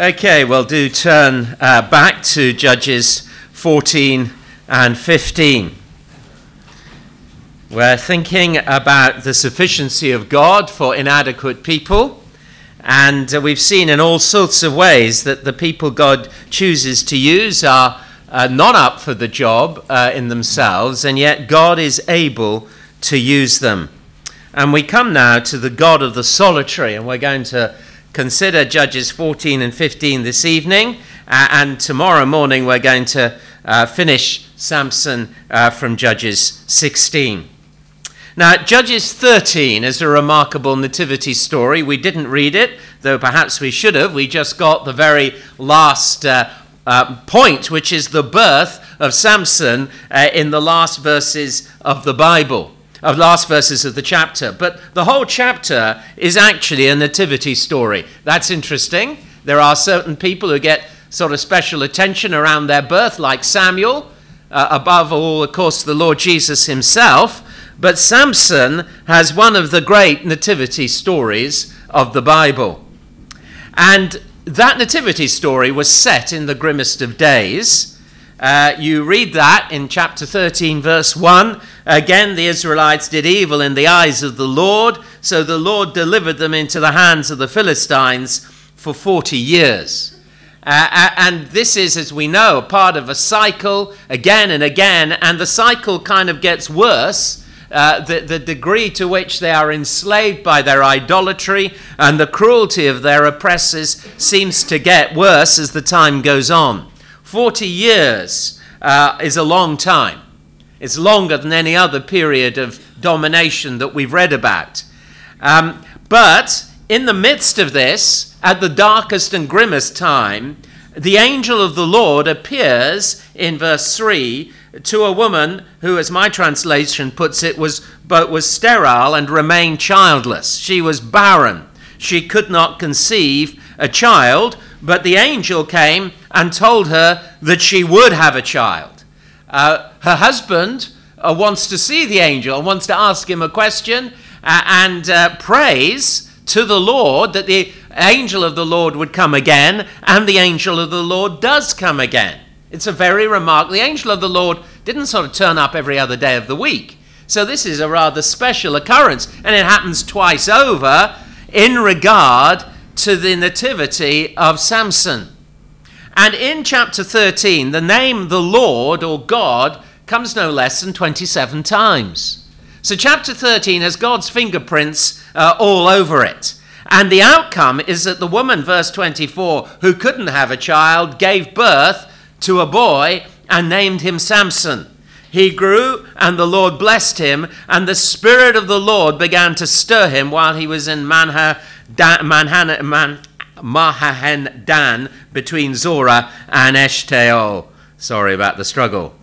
Okay, well, do turn back to Judges 14 and 15. We're thinking about the sufficiency of God for inadequate people, and we've seen in all sorts of ways that the people God chooses to use are not up for the job in themselves, and yet God is able to use them. And we come now to the God of the solitary, and we're going to consider Judges 14 and 15 this evening, and tomorrow morning we're going to finish Samson from Judges 16. Now, Judges 13 is a remarkable nativity story. We didn't read it, though perhaps we should have. We just got the very last point, which is the birth of Samson in the last verses of the Bible. Of last verses of the chapter. But the whole chapter is actually a nativity story. That's interesting. There are certain people who get sort of special attention around their birth, like Samuel, above all, of course, the Lord Jesus himself. But Samson has one of the great nativity stories of the Bible. And that nativity story was set in the grimmest of days. You read that in chapter 13, verse 1. Again, the Israelites did evil in the eyes of the Lord, so the Lord delivered them into the hands of the Philistines for 40 years. And this is, as we know, part of a cycle again and again, and the cycle kind of gets worse. The degree to which they are enslaved by their idolatry and the cruelty of their oppressors seems to get worse as the time goes on. 40 years is a long time. It's longer than any other period of domination that we've read about. But in the midst of this, at the darkest and grimmest time, the angel of the Lord appears in verse 3 to a woman who, as my translation puts it, was sterile and remained childless. She was barren. She could not conceive a child, but the angel came and told her that she would have a child. Her husband wants to see the angel, wants to ask him a question, and prays to the Lord that the angel of the Lord would come again, and the angel of the Lord does come again. It's a very remarkable... The angel of the Lord didn't sort of turn up every other day of the week. So this is a rather special occurrence, and it happens twice over in regard to the nativity of Samson. And in chapter 13, the name the Lord or God comes no less than 27 times. So chapter 13 has God's fingerprints all over it. And the outcome is that the woman, verse 24, who couldn't have a child, gave birth to a boy and named him Samson. He grew and the Lord blessed him, and the Spirit of the Lord began to stir him while he was in Mahanaim Dan, between Zorah and Eshtaol. Sorry about the struggle.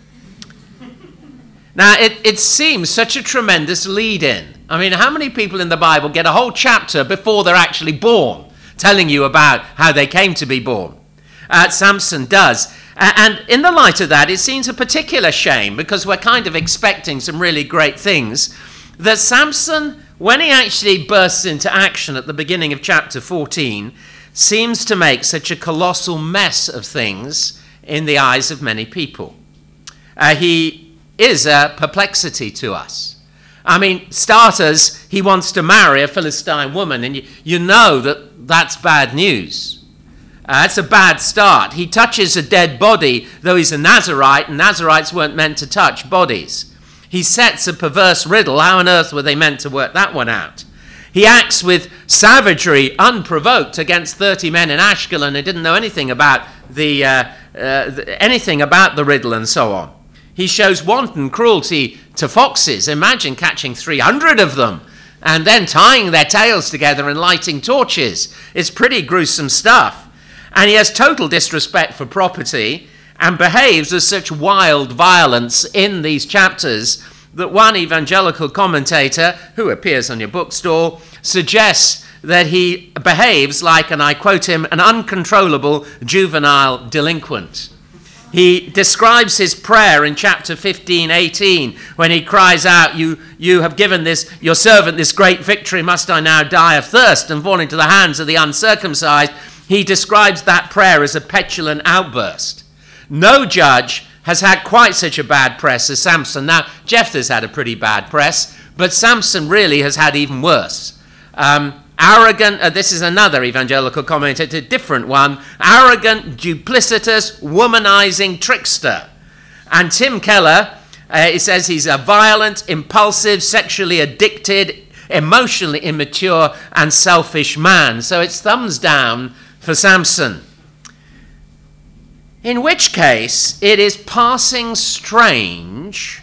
Now, it seems such a tremendous lead-in. I mean, how many people in the Bible get a whole chapter before they're actually born, telling you about how they came to be born? Samson does. And in the light of that, it seems a particular shame, because we're kind of expecting some really great things, that Samson, when he actually bursts into action at the beginning of chapter 14, seems to make such a colossal mess of things in the eyes of many people. He is a perplexity to us. I mean, starters, he wants to marry a Philistine woman, and you know that's bad news. That's a bad start. He touches a dead body, though he's a Nazarite, and Nazarites weren't meant to touch bodies. He sets a perverse riddle. How on earth were they meant to work that one out? He acts with savagery, unprovoked, against 30 men in Ashkelon who didn't know anything about the riddle and so on. He shows wanton cruelty to foxes. Imagine catching 300 of them and then tying their tails together and lighting torches. It's pretty gruesome stuff. And he has total disrespect for property and behaves with such wild violence in these chapters that one evangelical commentator, who appears on your bookstore, suggests that he behaves like, and I quote him, an uncontrollable juvenile delinquent. He describes his prayer in chapter 15:18 when he cries out, you have given your servant this great victory, must I now die of thirst and fall into the hands of the uncircumcised? He describes that prayer as a petulant outburst. No judge has had quite such a bad press as Samson. Now, Jephthah's had a pretty bad press, but Samson really has had even worse. Arrogant, this is another evangelical commentator, a different one. Arrogant, duplicitous, womanizing trickster. And Tim Keller, it says he's a violent, impulsive, sexually addicted, emotionally immature, and selfish man. So it's thumbs down for Samson. In which case, it is passing strange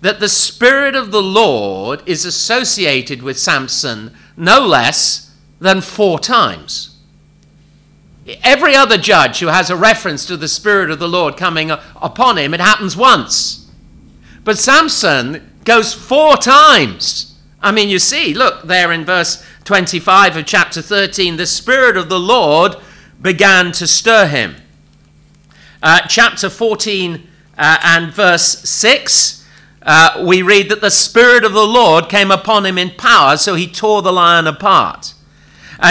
that the Spirit of the Lord is associated with Samson no less than 4 times. Every other judge who has a reference to the Spirit of the Lord coming upon him, it happens once. But Samson goes 4 times. I mean, you see, look there in verse 25 of chapter 13, the Spirit of the Lord began to stir him. Chapter 14 and verse 6. We read that the Spirit of the Lord came upon him in power, so he tore the lion apart.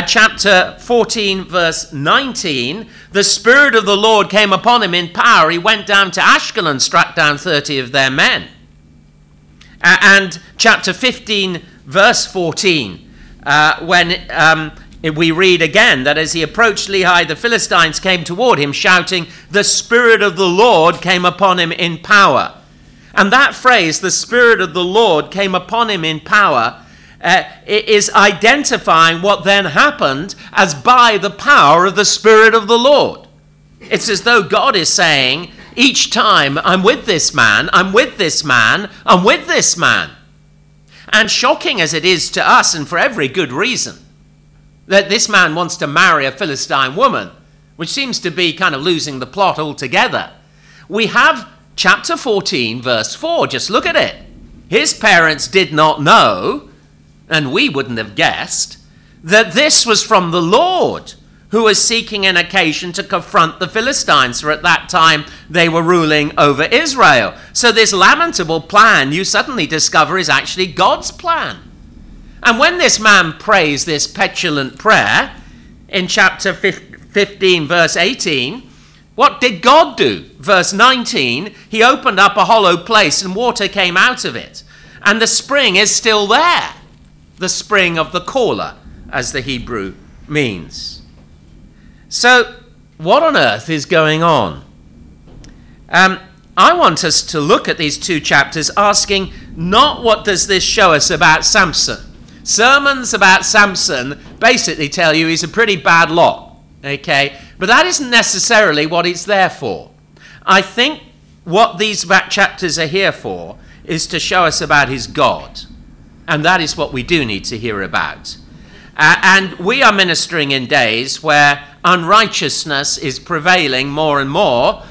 Chapter 14, verse 19, the Spirit of the Lord came upon him in power. He went down to Ashkelon, struck down 30 of their men. And chapter 15, verse 14, when we read again that as he approached Lehi, the Philistines came toward him, shouting, the Spirit of the Lord came upon him in power. And that phrase, the Spirit of the Lord came upon him in power, is identifying what then happened as by the power of the Spirit of the Lord. It's as though God is saying, each time I'm with this man, I'm with this man, I'm with this man. And shocking as it is to us, and for every good reason, that this man wants to marry a Philistine woman, which seems to be kind of losing the plot altogether, we have Chapter 14, verse 4, just look at it. His parents did not know, and we wouldn't have guessed, that this was from the Lord, who was seeking an occasion to confront the Philistines, for at that time they were ruling over Israel. So this lamentable plan you suddenly discover is actually God's plan. And when this man prays this petulant prayer, in chapter 15, verse 18, what did God do? Verse 19, he opened up a hollow place and water came out of it. And the spring is still there. The spring of the caller, as the Hebrew means. So, what on earth is going on? I want us to look at these 2 chapters asking, not what does this show us about Samson? Sermons about Samson basically tell you he's a pretty bad lot. Okay? But that isn't necessarily what it's there for. I think what these back chapters are here for is to show us about his God. And that is what we do need to hear about. And we are ministering in days where unrighteousness is prevailing more and more.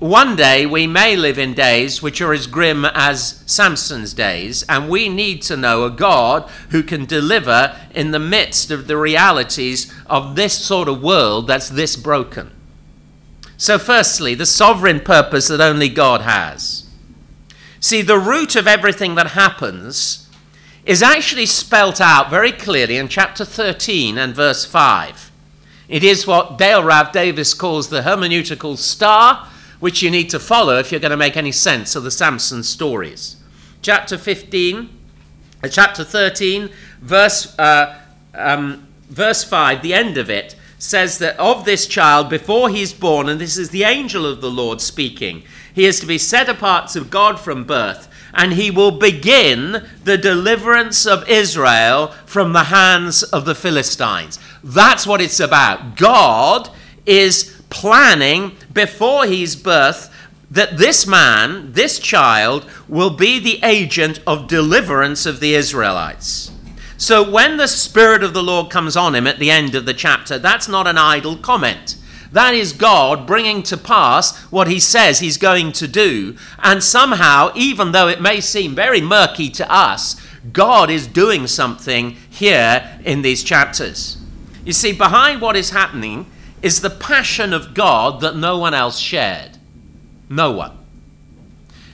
One day we may live in days which are as grim as Samson's days, and we need to know a God who can deliver in the midst of the realities of this sort of world that's this broken. So firstly, the sovereign purpose that only God has. See, the root of everything that happens is actually spelt out very clearly in chapter 13 and verse 5. It is what Dale Ralph Davis calls the hermeneutical star, which you need to follow if you're going to make any sense of the Samson stories. Chapter 13, verse 5, the end of it, says that of this child before he's born, and this is the angel of the Lord speaking, he is to be set apart to God from birth, and he will begin the deliverance of Israel from the hands of the Philistines. That's what it's about. God is planning before his birth that this man, this child, will be the agent of deliverance of the Israelites. So when the Spirit of the Lord comes on him at the end of the chapter, that's not an idle comment. That is God bringing to pass what he says he's going to do. And somehow, even though it may seem very murky to us, God is doing something here in these chapters. You see, behind what is happening is the passion of God that no one else shared. No one.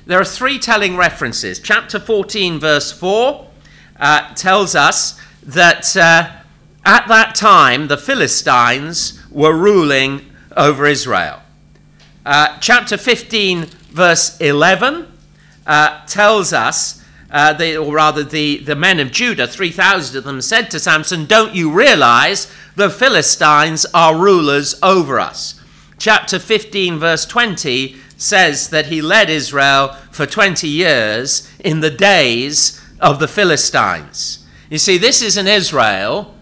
There are 3 telling references. Chapter 14, verse 4 tells us that At that time, the Philistines were ruling over Israel. Chapter 15, verse 11, tells us, the men of Judah, 3,000 of them, said to Samson, "Don't you realize the Philistines are rulers over us?" Chapter 15, verse 20, says that he led Israel for 20 years in the days of the Philistines. You see, this is an Israel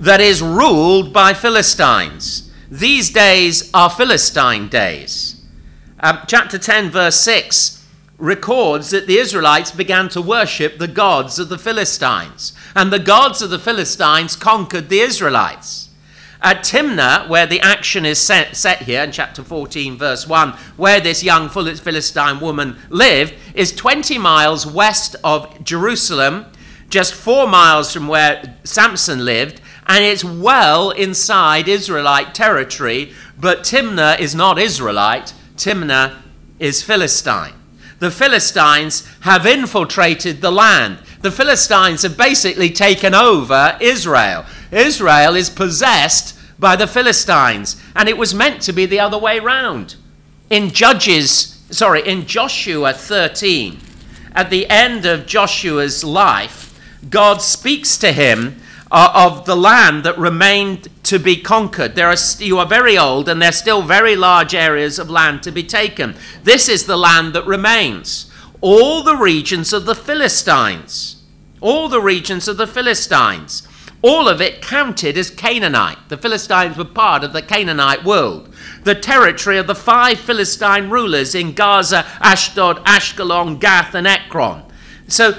that is ruled by Philistines. These days are Philistine days. Chapter 10, verse 6 records that the Israelites began to worship the gods of the Philistines, and the gods of the Philistines conquered the Israelites. At Timnah, where the action is set here in chapter 14, verse 1, where this young Philistine woman lived, is 20 miles west of Jerusalem, just 4 miles from where Samson lived, and it's well inside Israelite territory, but Timnah is not Israelite, Timnah is Philistine. The Philistines have infiltrated the land. The Philistines have basically taken over Israel. Israel is possessed by the Philistines, and it was meant to be the other way round. In Joshua 13, at the end of Joshua's life, God speaks to him of the land that remained to be conquered. You are very old, and there's still very large areas of land to be taken. This is the land that remains. All the regions of the Philistines, all of it counted as Canaanite. The Philistines were part of the Canaanite world. The territory of the 5 Philistine rulers in Gaza, Ashdod, Ashkelon, Gath, and Ekron. So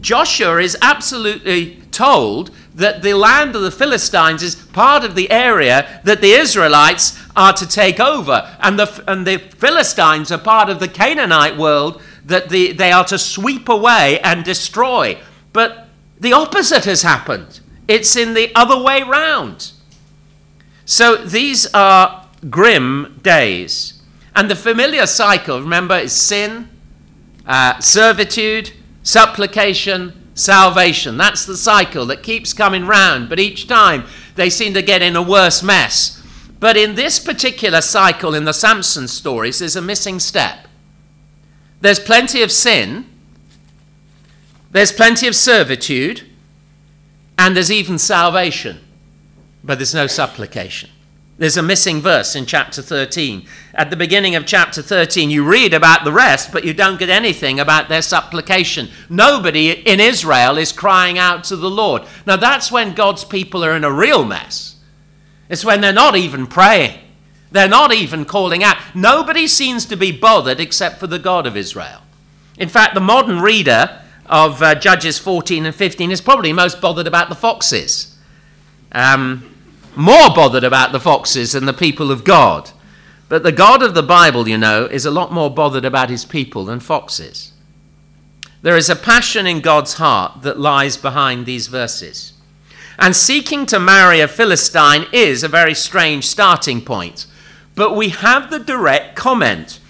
Joshua is absolutely told that the land of the Philistines is part of the area that the Israelites are to take over, and the Philistines are part of the Canaanite world that they are to sweep away and destroy. But the opposite has happened. It's in the other way round. So these are grim days, and the familiar cycle, remember, is sin, servitude, supplication, salvation. That's the cycle that keeps coming round, but each time they seem to get in a worse mess. But in this particular cycle, in the Samson stories, there's a missing step. There's plenty of sin, there's plenty of servitude, and there's even salvation, but there's no supplication. There's a missing verse in chapter 13. At the beginning of chapter 13, you read about the rest, but you don't get anything about their supplication. Nobody in Israel is crying out to the Lord. Now, that's when God's people are in a real mess. It's when they're not even praying. They're not even calling out. Nobody seems to be bothered except for the God of Israel. In fact, the modern reader of Judges 14 and 15 is probably most bothered about the foxes. More bothered about the foxes than the people of God. But the God of the Bible, you know, is a lot more bothered about his people than foxes. There is a passion in God's heart that lies behind these verses. And seeking to marry a Philistine is a very strange starting point. But we have the direct comment.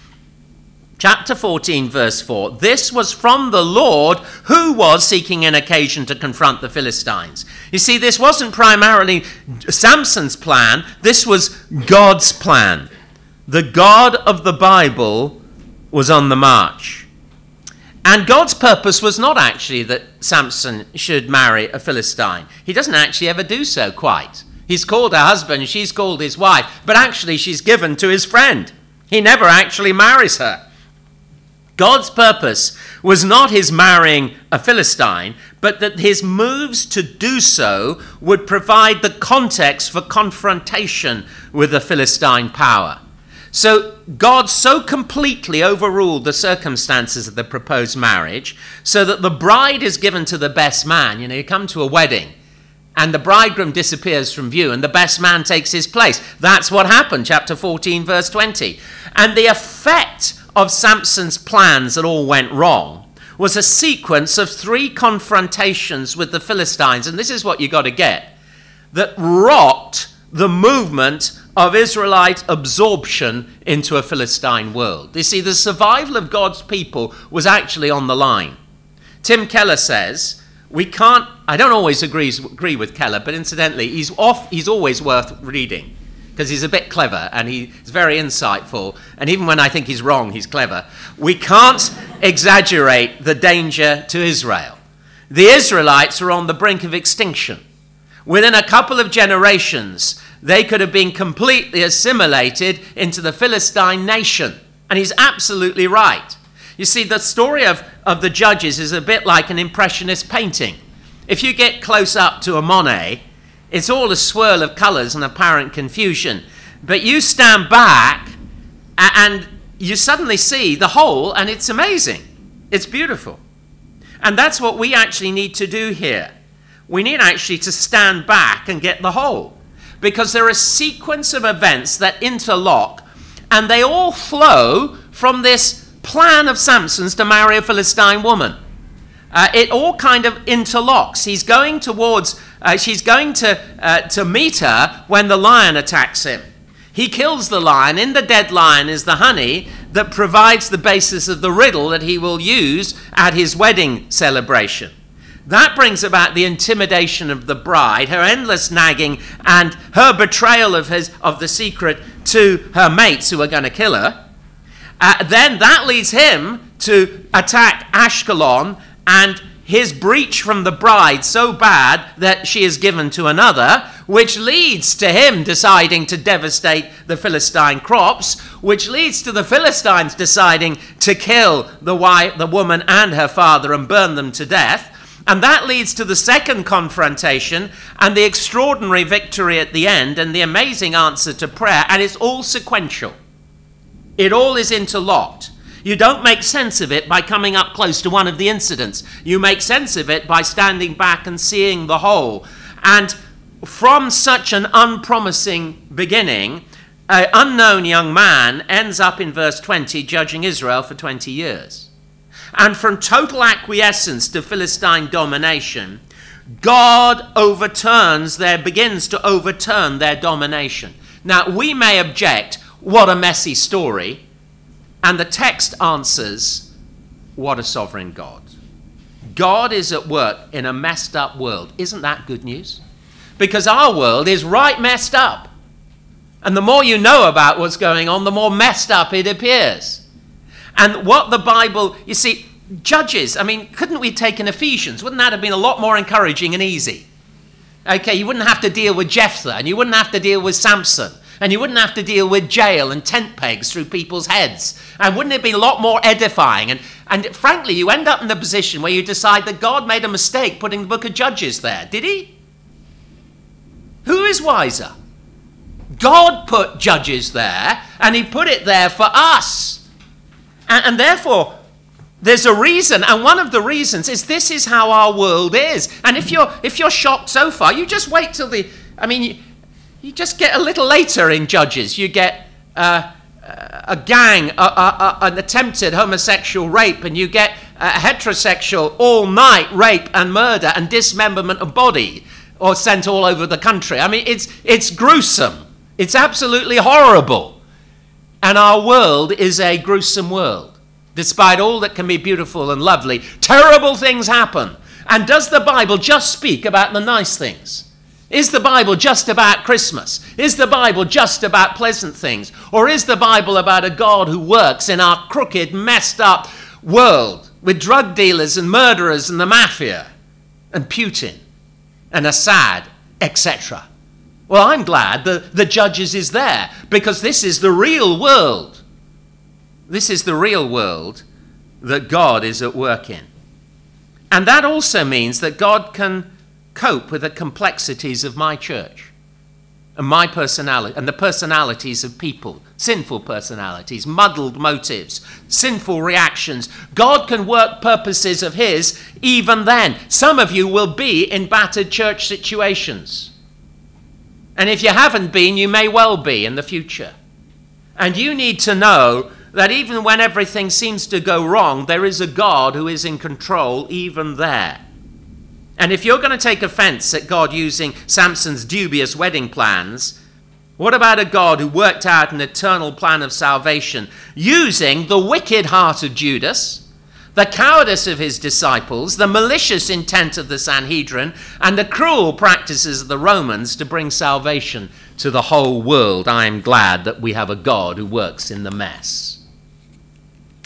Chapter 14, verse 4, "This was from the Lord, who was seeking an occasion to confront the Philistines." You see, this wasn't primarily Samson's plan. This was God's plan. The God of the Bible was on the march. And God's purpose was not actually that Samson should marry a Philistine. He doesn't actually ever do so quite. He's called her husband, she's called his wife, but actually she's given to his friend. He never actually marries her. God's purpose was not his marrying a Philistine, but that his moves to do so would provide the context for confrontation with the Philistine power. So God so completely overruled the circumstances of the proposed marriage so that the bride is given to the best man. You know, you come to a wedding and the bridegroom disappears from view and the best man takes his place. That's what happened, chapter 14, verse 20. And the effect of Samson's plans that all went wrong was a sequence of 3 confrontations with the Philistines, and this is what you got to get, that rocked the movement of Israelite absorption into a Philistine world. You see, the survival of God's people was actually on the line. Tim Keller says, We can't, I don't always agree with Keller, but incidentally, he's always worth reading because he's a bit clever and he's very insightful. And even when I think he's wrong, he's clever. We can't exaggerate the danger to Israel. The Israelites were on the brink of extinction. Within a couple of generations, they could have been completely assimilated into the Philistine nation. And he's absolutely right. You see, the story of the judges is a bit like an impressionist painting. If you get close up to a Monet, it's all a swirl of colors and apparent confusion. But you stand back and you suddenly see the whole, and it's amazing. It's beautiful. And that's what we actually need to do here. We need actually to stand back and get the whole, because there are a sequence of events that interlock, and they all flow from this plan of Samson's to marry a Philistine woman. It all kind of interlocks. He's going towards, she's going to meet her when the lion attacks him. He kills the lion. In the dead lion is the honey that provides the basis of the riddle that he will use at his wedding celebration. That brings about the intimidation of the bride, her endless nagging, and her betrayal of the secret to her mates who are going to kill her. Then that leads him to attack Ashkelon, and his breach from the bride so bad that she is given to another, which leads to him deciding to devastate the Philistine crops, which leads to the Philistines deciding to kill the woman and her father and burn them to death. And that leads to the second confrontation and the extraordinary victory at the end and the amazing answer to prayer. And it's all sequential. It all is interlocked. You don't make sense of it by coming up close to one of the incidents. You make sense of it by standing back and seeing the whole. And from such an unpromising beginning, an unknown young man ends up in verse 20 judging Israel for 20 years. And from total acquiescence to Philistine domination, God begins to overturn their domination. Now, we may object, what a messy story. And the text answers, what a sovereign God. God is at work in a messed up world. Isn't that good news? Because our world is right messed up. And the more you know about what's going on, the more messed up it appears. And what the Bible, you see, judges, I mean, couldn't we take in Ephesians? Wouldn't that have been a lot more encouraging and easy? Okay, you wouldn't have to deal with Jephthah, and you wouldn't have to deal with Samson, and you wouldn't have to deal with jail and tent pegs through people's heads. And wouldn't it be a lot more edifying? And frankly, you end up in the position where you decide that God made a mistake putting the book of Judges there. Did he? Who is wiser? God put Judges there, and he put it there for us. And therefore, there's a reason, and one of the reasons is this is how our world is. And if you're shocked so far, you just wait till you just get a little later in Judges. You get a gang, an attempted homosexual rape, and you get heterosexual all-night rape and murder and dismemberment of body, or sent all over the country. I mean, it's gruesome. It's absolutely horrible. And our world is a gruesome world. Despite all that can be beautiful and lovely, terrible things happen. And does the Bible just speak about the nice things? Is the Bible just about Christmas? Is the Bible just about pleasant things? Or is the Bible about a God who works in our crooked, messed up world with drug dealers and murderers and the mafia and Putin and Assad, etc.? Well, I'm glad the Judges is there, because this is the real world. This is the real world that God is at work in. And that also means that God can cope with the complexities of my church and my personality and the personalities of people, sinful personalities, muddled motives, sinful reactions. God can work purposes of his even then. Some of you will be in battered church situations. And if you haven't been, you may well be in the future. And you need to know that even when everything seems to go wrong, there is a God who is in control even there. And if you're going to take offense at God using Samson's dubious wedding plans, what about a God who worked out an eternal plan of salvation using the wicked heart of Judas, the cowardice of his disciples, the malicious intent of the Sanhedrin, and the cruel practices of the Romans to bring salvation to the whole world. I am glad that we have a God who works in the mess.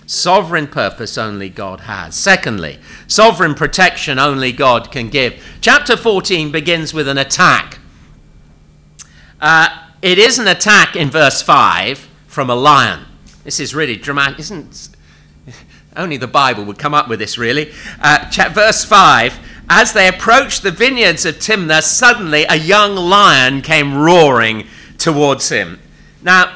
Sovereign purpose only God has. Secondly, sovereign protection only God can give. Chapter 14 begins with an attack. It is an attack in verse 5 from a lion. This is really dramatic, isn't it? Only the Bible would come up with this, really. Verse 5, as they approached the vineyards of Timnah, suddenly a young lion came roaring towards him. Now,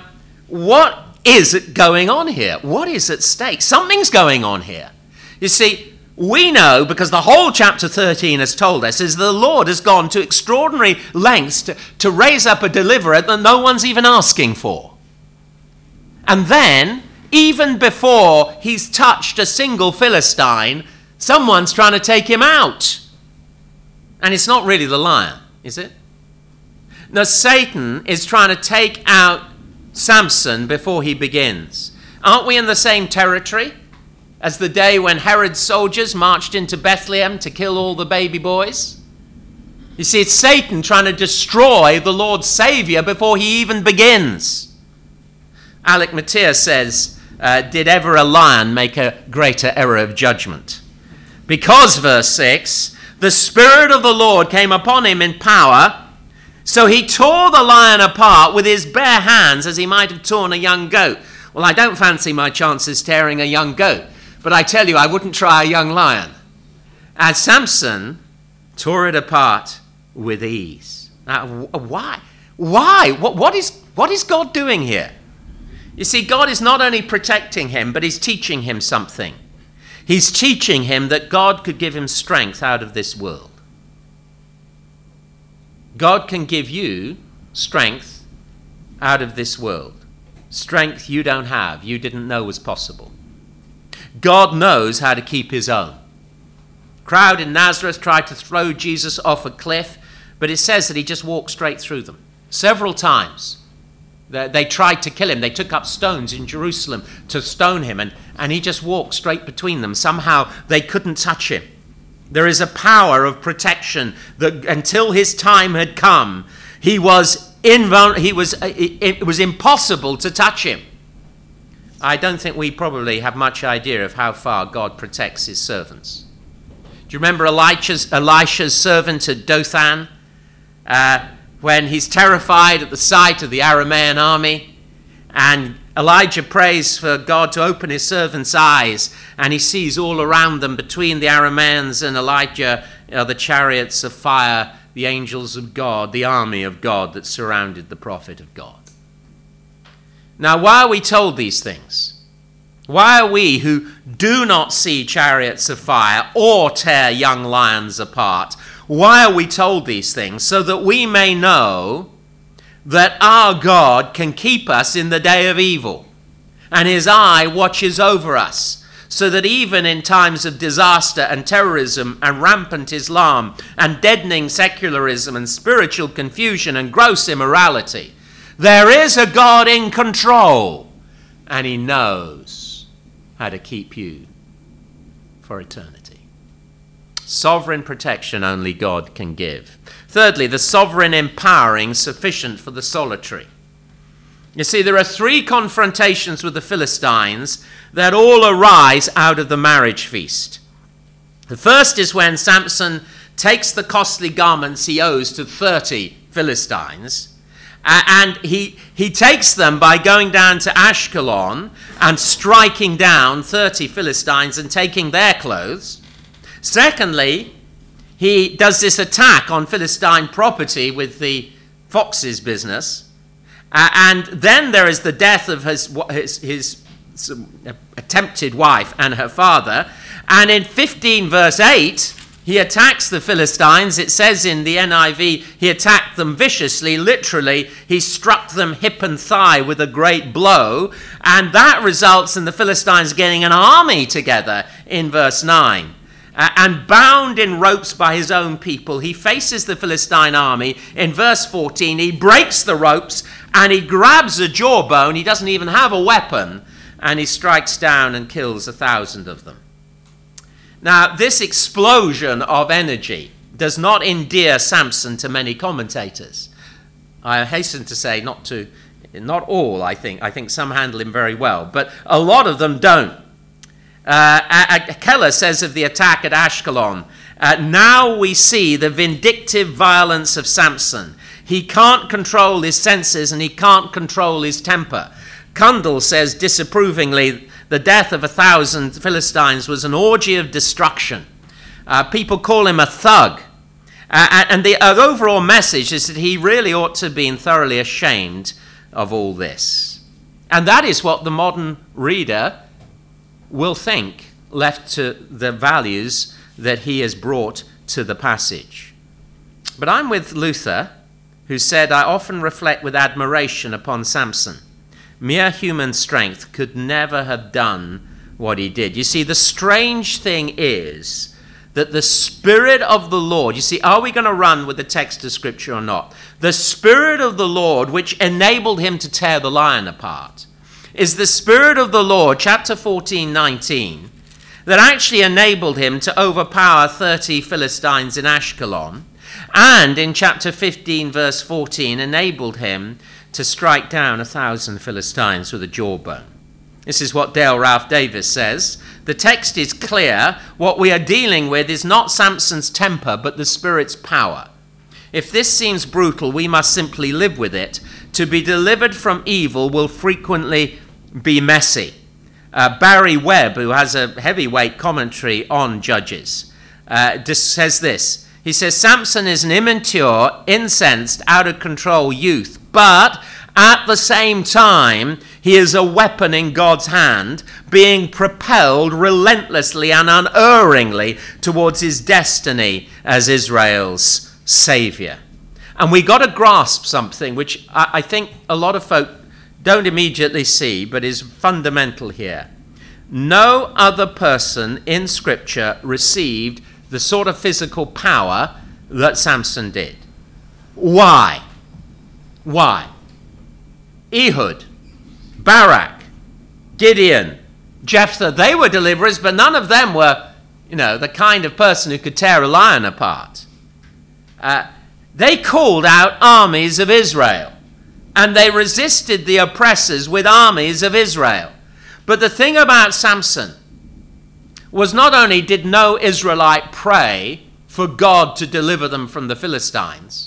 what is going on here? What is at stake? Something's going on here. You see, we know, because the whole chapter 13 has told us, is the Lord has gone to extraordinary lengths to raise up a deliverer that no one's even asking for. And then, even before he's touched a single Philistine, someone's trying to take him out. And it's not really the lion, is it? No, Satan is trying to take out Samson before he begins. Aren't we in the same territory as the day when Herod's soldiers marched into Bethlehem to kill all the baby boys? You see, it's Satan trying to destroy the Lord's Savior before he even begins. Alec Motyer says, did ever a lion make a greater error of judgment? Because, verse 6, the Spirit of the Lord came upon him in power, so he tore the lion apart with his bare hands as he might have torn a young goat. Well, I don't fancy my chances tearing a young goat, but I tell you, I wouldn't try a young lion. And Samson tore it apart with ease. Now, why? Why? What is God doing here? You see, God is not only protecting him, but he's teaching him something. He's teaching him that God could give him strength out of this world. God can give you strength out of this world. Strength you don't have, you didn't know was possible. God knows how to keep his own. The crowd in Nazareth tried to throw Jesus off a cliff, but it says that he just walked straight through them several times. They tried to kill him. They took up stones in Jerusalem to stone him, and he just walked straight between them. Somehow they couldn't touch him. There is a power of protection that until his time had come, it was impossible to touch him. I don't think we probably have much idea of how far God protects his servants. Do you remember Elisha's servant at Dothan? When he's terrified at the sight of the Aramean army, and Elijah prays for God to open his servant's eyes, and he sees all around them, between the Arameans and Elijah, the chariots of fire, the angels of God, the army of God that surrounded the prophet of God. Now, why are we told these things? Why are we who do not see chariots of fire or tear young lions apart? Why are we told these things? So that we may know that our God can keep us in the day of evil, and his eye watches over us, so that even in times of disaster and terrorism and rampant Islam and deadening secularism and spiritual confusion and gross immorality, there is a God in control, and he knows how to keep you for eternity. Sovereign protection only God can give. Thirdly, the sovereign empowering sufficient for the solitary. You see, there are three confrontations with the Philistines that all arise out of the marriage feast. The first is when Samson takes the costly garments he owes to 30 Philistines, and he takes them by going down to Ashkelon and striking down 30 Philistines and taking their clothes. Secondly, he does this attack on Philistine property with the foxes business. And then there is the death of his attempted wife and her father. And in 15 verse 8, he attacks the Philistines. It says in the NIV, he attacked them viciously, literally. He struck them hip and thigh with a great blow. And that results in the Philistines getting an army together in verse 9. And bound in ropes by his own people, he faces the Philistine army. In verse 14, he breaks the ropes and he grabs a jawbone. He doesn't even have a weapon. And he strikes down and kills 1,000 of them. Now, this explosion of energy does not endear Samson to many commentators. I hasten to say not all, I think. I think some handle him very well, but a lot of them don't. Keller says of the attack at Ashkelon, now we see the vindictive violence of Samson. He can't control his senses and he can't control his temper. Kundal says disapprovingly, the death of 1,000 Philistines was an orgy of destruction. People call him a thug. And the overall message is that he really ought to have been thoroughly ashamed of all this. And that is what the modern reader will think, left to the values that he has brought to the passage. But I'm with Luther, who said, I often reflect with admiration upon Samson. Mere human strength could never have done what he did. You see, the strange thing is that the Spirit of the Lord, you see, are we going to run with the text of Scripture or not? The Spirit of the Lord, which enabled him to tear the lion apart, is the Spirit of the Lord, chapter 14:19, that actually enabled him to overpower 30 Philistines in Ashkelon, and in chapter 15, verse 14, enabled him to strike down 1,000 Philistines with a jawbone. This is what Dale Ralph Davis says. The text is clear. What we are dealing with is not Samson's temper, but the Spirit's power. If this seems brutal, we must simply live with it. To be delivered from evil will frequently be messy. Barry Webb, who has a heavyweight commentary on Judges, says this. He says, Samson is an immature, incensed, out of control youth, but at the same time, he is a weapon in God's hand, being propelled relentlessly and unerringly towards his destiny as Israel's Savior. And we got to grasp something which I think a lot of folk don't immediately see, but is fundamental here. No other person in Scripture received the sort of physical power that Samson did. Why? Ehud, Barak, Gideon, Jephthah, they were deliverers, but none of them were, the kind of person who could tear a lion apart. They called out armies of Israel, and they resisted the oppressors with armies of Israel. But the thing about Samson was not only did no Israelite pray for God to deliver them from the Philistines,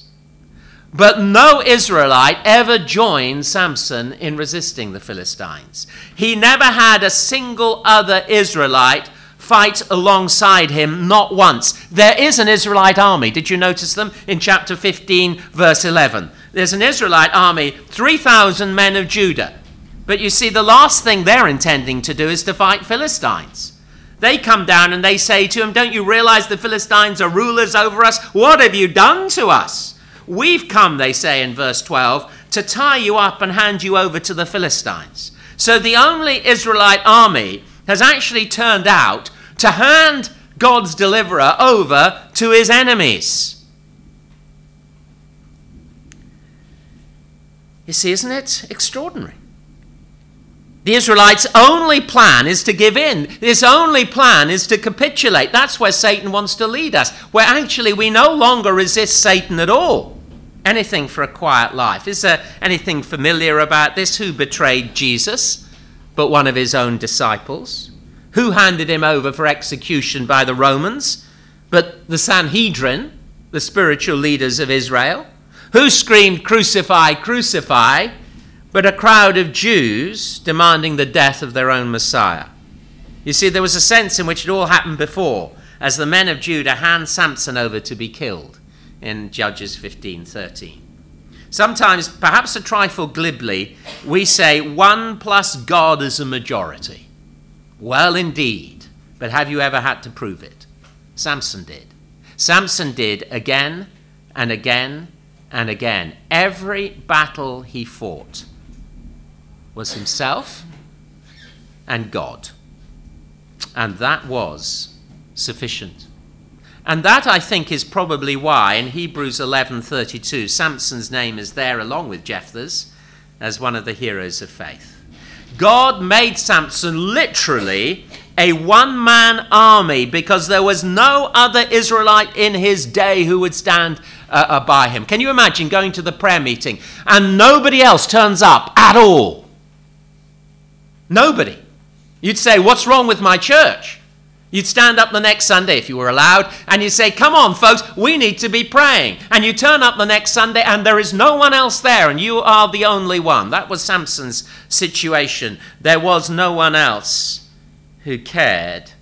but no Israelite ever joined Samson in resisting the Philistines. He never had a single other Israelite fight alongside him, not once. There is an Israelite army. Did you notice them? In chapter 15, verse 11. There's an Israelite army, 3,000 men of Judah. But you see, the last thing they're intending to do is to fight Philistines. They come down and they say to him, don't you realize the Philistines are rulers over us? What have you done to us? We've come, they say in verse 12, to tie you up and hand you over to the Philistines. So the only Israelite army has actually turned out to hand God's deliverer over to his enemies. You see, isn't it extraordinary? The Israelites' only plan is to give in. His only plan is to capitulate. That's where Satan wants to lead us, where actually we no longer resist Satan at all. Anything for a quiet life. Is there anything familiar about this? Who betrayed Jesus but one of his own disciples? Who handed him over for execution by the Romans but the Sanhedrin, the spiritual leaders of Israel? Who screamed, crucify, crucify, but a crowd of Jews demanding the death of their own Messiah? You see, there was a sense in which it all happened before, as the men of Judah hand Samson over to be killed in Judges 15:13. Sometimes, perhaps a trifle glibly, we say 1 plus God is a majority. Well, indeed, but have you ever had to prove it? Samson did. Samson did again and again and again. Every battle he fought was himself and God. And that was sufficient. And that, I think, is probably why in Hebrews 11:32, Samson's name is there along with Jephthah's as one of the heroes of faith. God made Samson literally a one-man army, because there was no other Israelite in his day who would stand by him. Can you imagine going to the prayer meeting and nobody else turns up at all? Nobody. You'd say, what's wrong with my church? You'd stand up the next Sunday if you were allowed and you'd say, come on folks, we need to be praying. And you turn up the next Sunday and there is no one else there and you are the only one. That was Samson's situation. There was no one else who cared.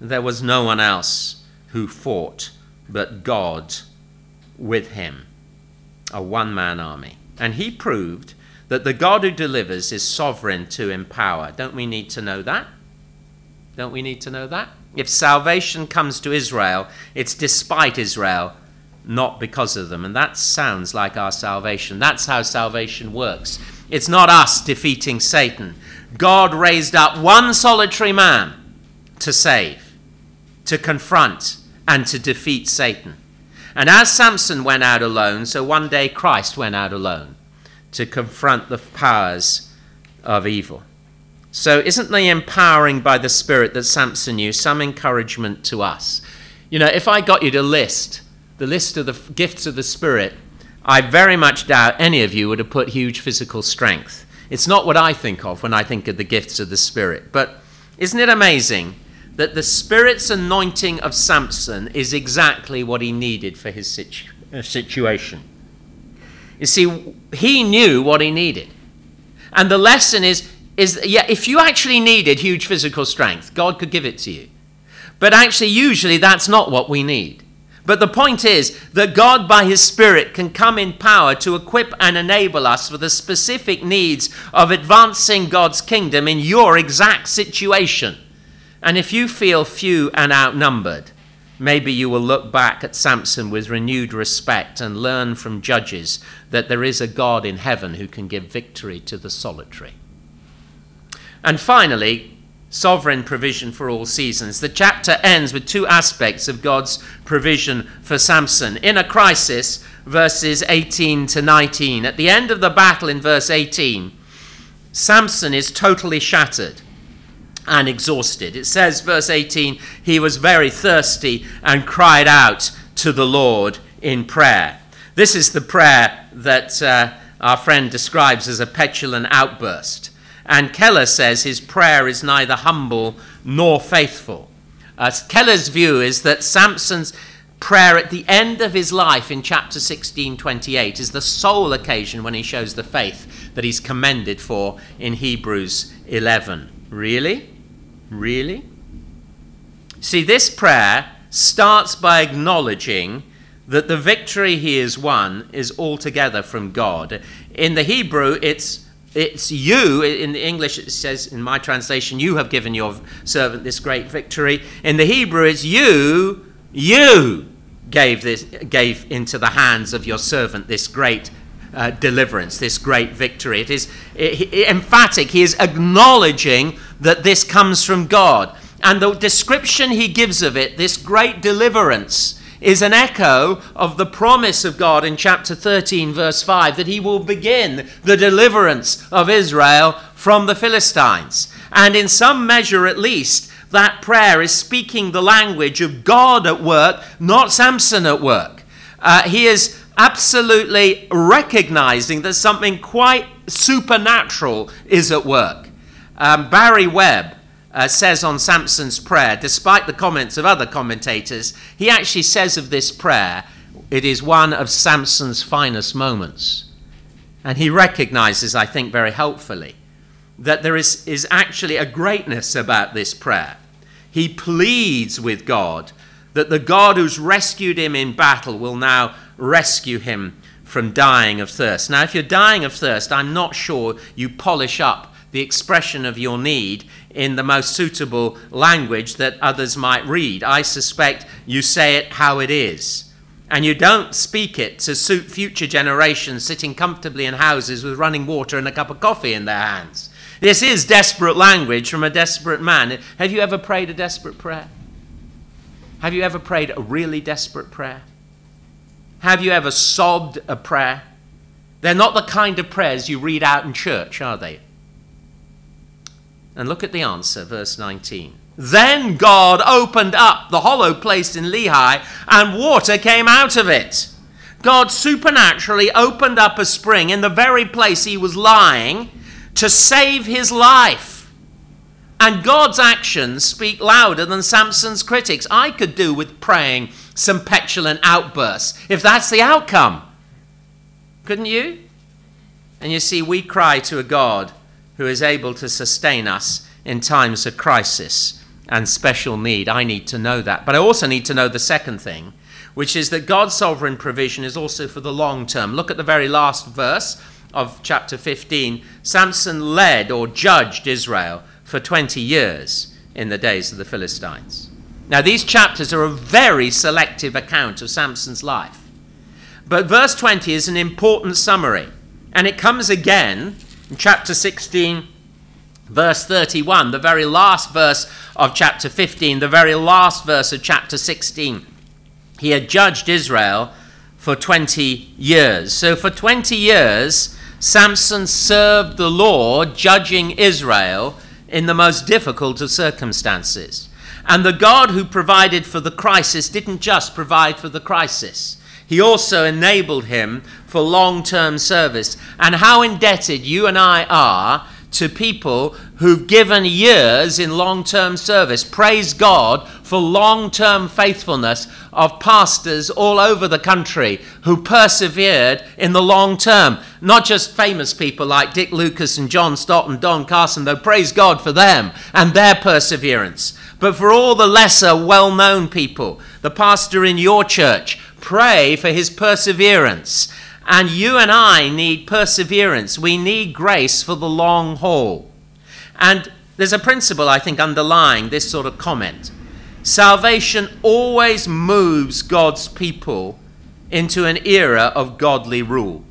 There was no one else who fought but God with him. A one-man army. And he proved that the God who delivers is sovereign to empower. Don't we need to know that? Don't we need to know that? If salvation comes to Israel, it's despite Israel, not because of them. And that sounds like our salvation. That's how salvation works. It's not us defeating Satan. God raised up one solitary man to save, to confront, and to defeat Satan. And as Samson went out alone, so one day Christ went out alone to confront the powers of evil. So isn't the empowering by the Spirit that Samson knew some encouragement to us? You know, if I got you to list the list of the gifts of the Spirit, I very much doubt any of you would have put huge physical strength. It's not what I think of when I think of the gifts of the Spirit. But isn't it amazing that the Spirit's anointing of Samson is exactly what he needed for his situation? You see, he knew what he needed. And the lesson is if you actually needed huge physical strength, God could give it to you. But actually, usually that's not what we need. But the point is that God by his Spirit can come in power to equip and enable us for the specific needs of advancing God's kingdom in your exact situation. And if you feel few and outnumbered, maybe you will look back at Samson with renewed respect and learn from Judges that there is a God in heaven who can give victory to the solitary. And finally, sovereign provision for all seasons. The chapter ends with two aspects of God's provision for Samson. In a crisis, verses 18 to 19. At the end of the battle in verse 18, Samson is totally shattered and exhausted. It says, verse 18, he was very thirsty and cried out to the Lord in prayer. This is the prayer that our friend describes as a petulant outburst. And Keller says his prayer is neither humble nor faithful. Keller's view is that Samson's prayer at the end of his life in chapter 16:28 is the sole occasion when he shows the faith that he's commended for in Hebrews 11. Really? Really? See, this prayer starts by acknowledging that the victory he has won is altogether from God. In the Hebrew, it's you. In the English, it says, in my translation, you have given your servant this great victory. In the Hebrew, it's you gave into the hands of your servant this great deliverance, this great victory. It is emphatic. He is acknowledging that this comes from God. And the description he gives of it, this great deliverance, is an echo of the promise of God in chapter 13, verse 5, that he will begin the deliverance of Israel from the Philistines. And in some measure, at least, that prayer is speaking the language of God at work, not Samson at work. He is absolutely recognizing that something quite supernatural is at work. Barry Webb says on Samson's prayer, despite the comments of other commentators, he actually says of this prayer, it is one of Samson's finest moments. And he recognizes, I think very helpfully, that there is actually a greatness about this prayer. He pleads with God that the God who's rescued him in battle will now rescue him from dying of thirst. Now, if you're dying of thirst, I'm not sure you polish up the expression of your need in the most suitable language that others might read. I suspect you say it how it is. And you don't speak it to suit future generations sitting comfortably in houses with running water and a cup of coffee in their hands. This is desperate language from a desperate man. Have you ever prayed a desperate prayer? Have you ever prayed a really desperate prayer? Have you ever sobbed a prayer? They're not the kind of prayers you read out in church, are they? And look at the answer, verse 19. Then God opened up the hollow place in Lehi, and water came out of it. God supernaturally opened up a spring in the very place he was lying to save his life. And God's actions speak louder than Samson's critics. I could do with praying some petulant outbursts, if that's the outcome. Couldn't you? And you see, we cry to a God who is able to sustain us in times of crisis and special need. I need to know that. But I also need to know the second thing, which is that God's sovereign provision is also for the long term. Look at the very last verse of chapter 15. Samson led or judged Israel for 20 years in the days of the Philistines. Now, these chapters are a very selective account of Samson's life. But verse 20 is an important summary, and it comes again in chapter 16, verse 31, the very last verse of chapter 15, the very last verse of chapter 16. He had judged Israel for 20 years. So for 20 years, Samson served the Lord, judging Israel in the most difficult of circumstances. And the God who provided for the crisis didn't just provide for the crisis. He also enabled him for long-term service. And how indebted you and I are to people who've given years in long-term service. Praise God for long-term faithfulness of pastors all over the country who persevered in the long term. Not just famous people like Dick Lucas and John Stott and Don Carson, though praise God for them and their perseverance. But for all the lesser, well-known people, the pastor in your church, pray for his perseverance. And you and I need perseverance. We need grace for the long haul. And there's a principle, I think, underlying this sort of comment. Salvation always moves God's people into an era of godly rule.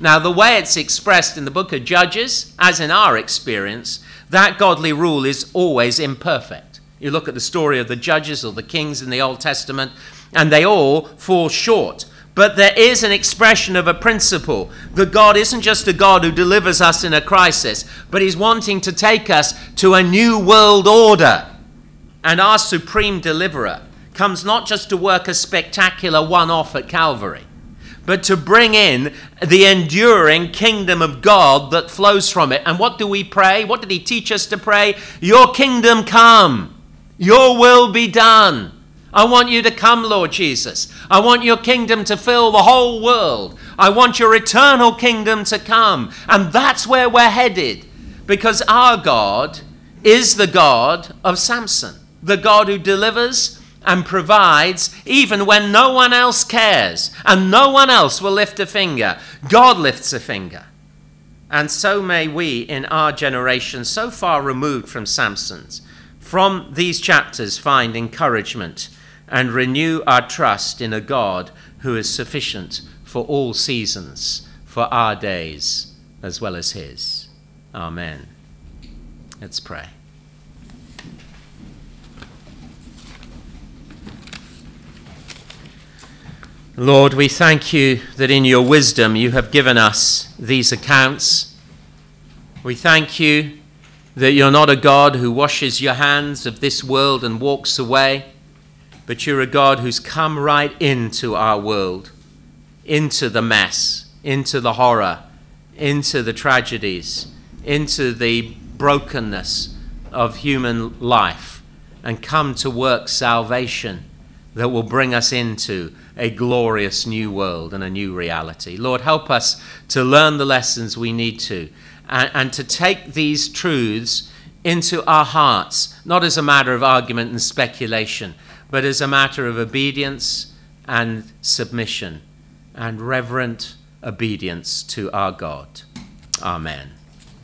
Now, the way it's expressed in the book of Judges, as in our experience, that godly rule is always imperfect. You look at the story of the judges or the kings in the Old Testament, and they all fall short. But there is an expression of a principle that God isn't just a God who delivers us in a crisis, but he's wanting to take us to a new world order. And our supreme deliverer comes not just to work a spectacular one-off at Calvary, but to bring in the enduring kingdom of God that flows from it. And what do we pray? What did he teach us to pray? Your kingdom come, your will be done. I want you to come, Lord Jesus. I want your kingdom to fill the whole world. I want your eternal kingdom to come. And that's where we're headed, because our God is the God of Samson, the God who delivers and provides even when no one else cares and no one else will lift a finger. God lifts a finger. And so may we in our generation, so far removed from Samson's, from these chapters find encouragement and renew our trust in a God who is sufficient for all seasons, for our days as well as his. Amen. Let's pray. Lord, we thank you that in your wisdom you have given us these accounts. We thank you that you're not a God who washes your hands of this world and walks away, but you're a God who's come right into our world, into the mess, into the horror, into the tragedies, into the brokenness of human life, and come to work salvation that will bring us into a glorious new world and a new reality. Lord, help us to learn the lessons we need to, and to take these truths into our hearts, not as a matter of argument and speculation, but as a matter of obedience and submission and reverent obedience to our God. Amen.